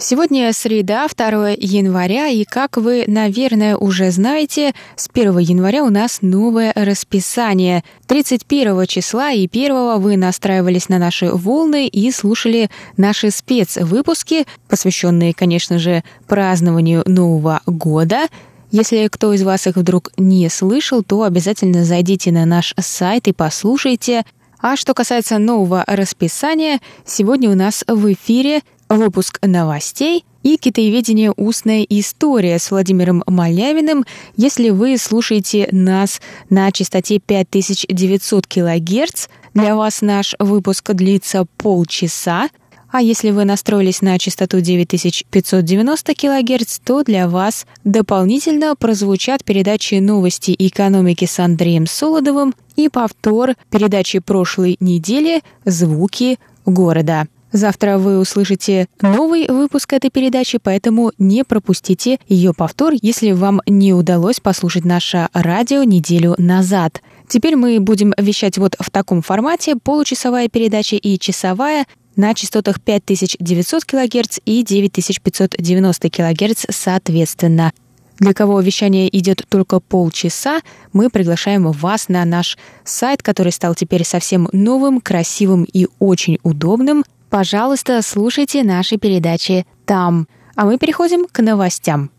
Сегодня среда, 2 января, и, как вы, наверное, уже знаете, с 1 января у нас новое расписание. 31 числа и 1 вы настраивались на наши волны и слушали наши спецвыпуски, посвященные, конечно же, празднованию Нового года. Если кто из вас их вдруг не слышал, то обязательно зайдите на наш сайт и послушайте. А что касается нового расписания, сегодня у нас в эфире выпуск новостей и китаеведение «Устная история» с Владимиром Малявиным. Если вы слушаете нас на частоте 5900 кГц, для вас наш выпуск длится полчаса. А если вы настроились на частоту 9590 кГц, то для вас дополнительно прозвучат передачи «Новости экономики» с Андреем Солодовым и повтор передачи прошлой недели «Звуки города». Завтра вы услышите новый выпуск этой передачи, поэтому не пропустите ее повтор, если вам не удалось послушать наше радио неделю назад. Теперь мы будем вещать вот в таком формате: получасовая передача и часовая на частотах 5900 кГц и 9590 кГц соответственно. Для кого вещание идет только полчаса, мы приглашаем вас на наш сайт, который стал теперь совсем новым, красивым и очень удобным. Пожалуйста, слушайте наши передачи там. А мы переходим к новостям.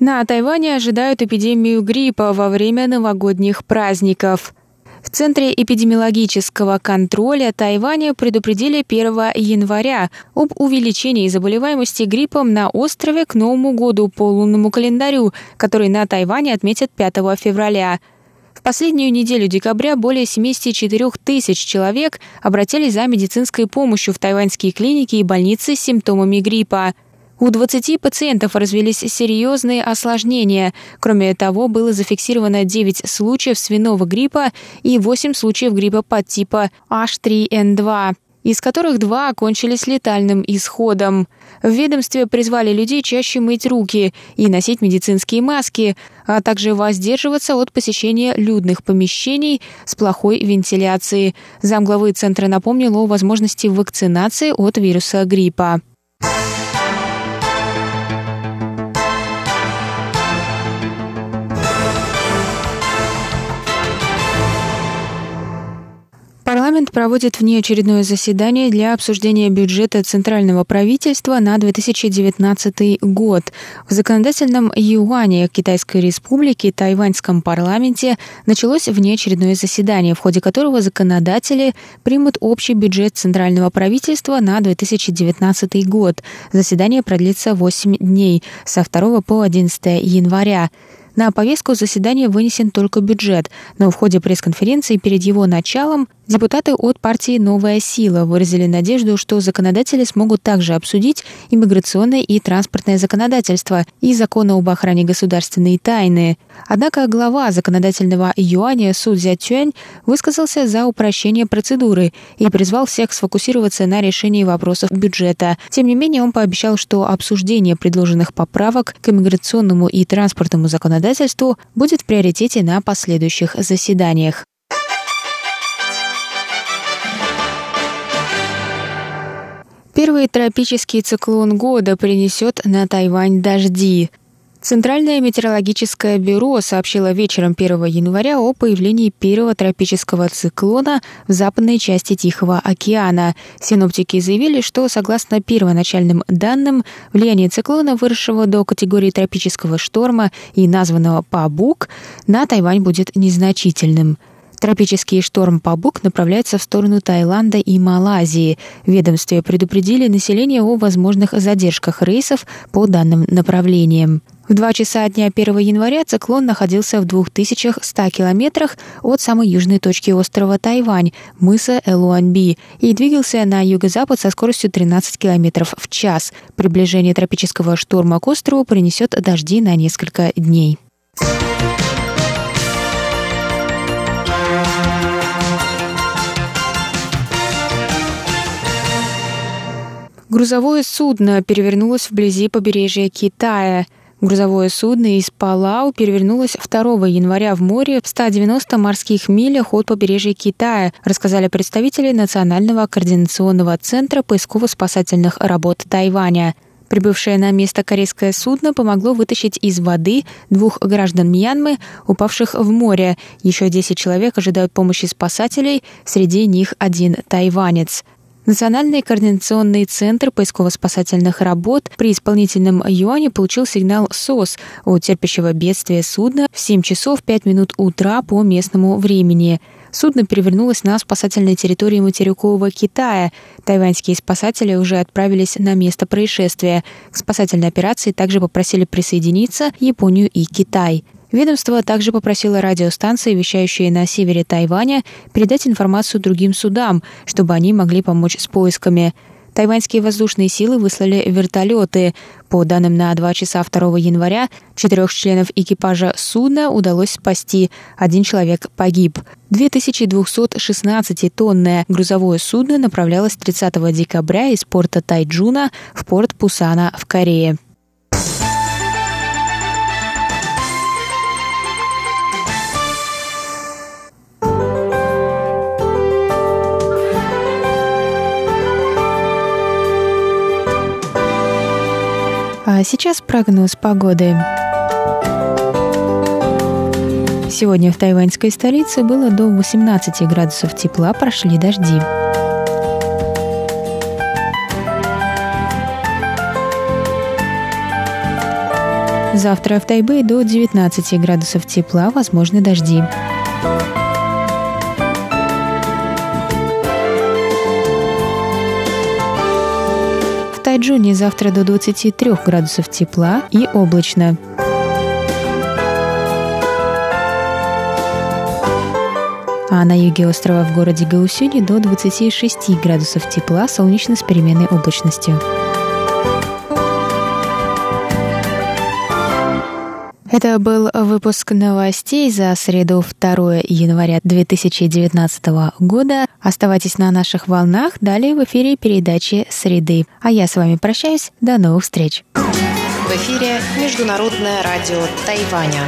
На Тайване ожидают эпидемию гриппа во время новогодних праздников. В Центре эпидемиологического контроля Тайваня предупредили 1 января об увеличении заболеваемости гриппом на острове к Новому году по лунному календарю, который на Тайване отметят 5 февраля. В последнюю неделю декабря более 74 тысяч человек обратились за медицинской помощью в тайваньские клиники и больницы с симптомами гриппа. У 20 пациентов развились серьезные осложнения. Кроме того, было зафиксировано 9 случаев свиного гриппа и 8 случаев гриппа подтипа H3N2, из которых 2 окончились летальным исходом. В ведомстве призвали людей чаще мыть руки и носить медицинские маски, а также воздерживаться от посещения людных помещений с плохой вентиляцией. Замглавы центра напомнил о возможности вакцинации от вируса гриппа. Парламент проводит внеочередное заседание для обсуждения бюджета Центрального правительства на 2019 год. В законодательном юане Китайской Республики, тайваньском парламенте, началось внеочередное заседание, в ходе которого законодатели примут общий бюджет Центрального правительства на 2019 год. Заседание продлится 8 дней, со 2 по 11 января. На повестку заседания вынесен только бюджет, но в ходе пресс-конференции перед его началом депутаты от партии «Новая сила» выразили надежду, что законодатели смогут также обсудить иммиграционное и транспортное законодательство и законы об охране государственной тайны. Однако глава законодательного юаня Су-Зя-Тюань высказался за упрощение процедуры и призвал всех сфокусироваться на решении вопросов бюджета. Тем не менее, он пообещал, что обсуждение предложенных поправок к иммиграционному и транспортному законодательству будет в приоритете на последующих заседаниях. Первый тропический циклон года принесет на Тайвань дожди. Центральное метеорологическое бюро сообщило вечером 1 января о появлении первого тропического циклона в западной части Тихого океана. Синоптики заявили, что, согласно первоначальным данным, влияние циклона, выросшего до категории тропического шторма и названного «Пабук», на Тайвань будет незначительным. Тропический шторм «Пабук» направляется в сторону Таиланда и Малайзии. В ведомстве предупредили население о возможных задержках рейсов по данным направлениям. В 2 часа дня 1 января циклон находился в 2100 километрах от самой южной точки острова Тайвань, мыса Элуаньби, и двигался на юго-запад со скоростью 13 км в час. Приближение тропического шторма к острову принесет дожди на несколько дней. Грузовое судно перевернулось вблизи побережья Китая. Грузовое судно из Палау перевернулось 2 января в море в 190 морских милях от побережья Китая, рассказали представители Национального координационного центра поисково-спасательных работ Тайваня. Прибывшее на место корейское судно помогло вытащить из воды 2 граждан Мьянмы, упавших в море. Еще 10 человек ожидают помощи спасателей, среди них 1 тайванец. Национальный координационный центр поисково-спасательных работ при исполнительном юане получил сигнал СОС от терпящего бедствия судна в 7 часов 5 минут утра по местному времени. Судно перевернулось на спасательной территории материкового Китая. Тайваньские спасатели уже отправились на место происшествия. К спасательной операции также попросили присоединиться Японию и Китай. Ведомство также попросило радиостанции, вещающие на севере Тайваня, передать информацию другим судам, чтобы они могли помочь с поисками. Тайваньские воздушные силы выслали вертолеты. По данным на 2 часа 2 января, 4 членов экипажа судна удалось спасти, 1 человек погиб. 2216-тонное грузовое судно направлялось 30 декабря из порта Тайчжуна в порт Пусана в Корее. А сейчас прогноз погоды. Сегодня в тайваньской столице было до 18 градусов тепла, прошли дожди. Завтра в Тайбэе до 19 градусов тепла, возможны дожди. В Тайчжуне завтра до 23 градусов тепла и облачно. А на юге острова в городе Гаосюни до 26 градусов тепла, солнечно с переменной облачностью. Это был выпуск новостей за среду 2 января 2019 года. Оставайтесь на наших волнах. Далее в эфире передачи «Среды». А я с вами прощаюсь. До новых встреч. В эфире Международное радио Тайваня.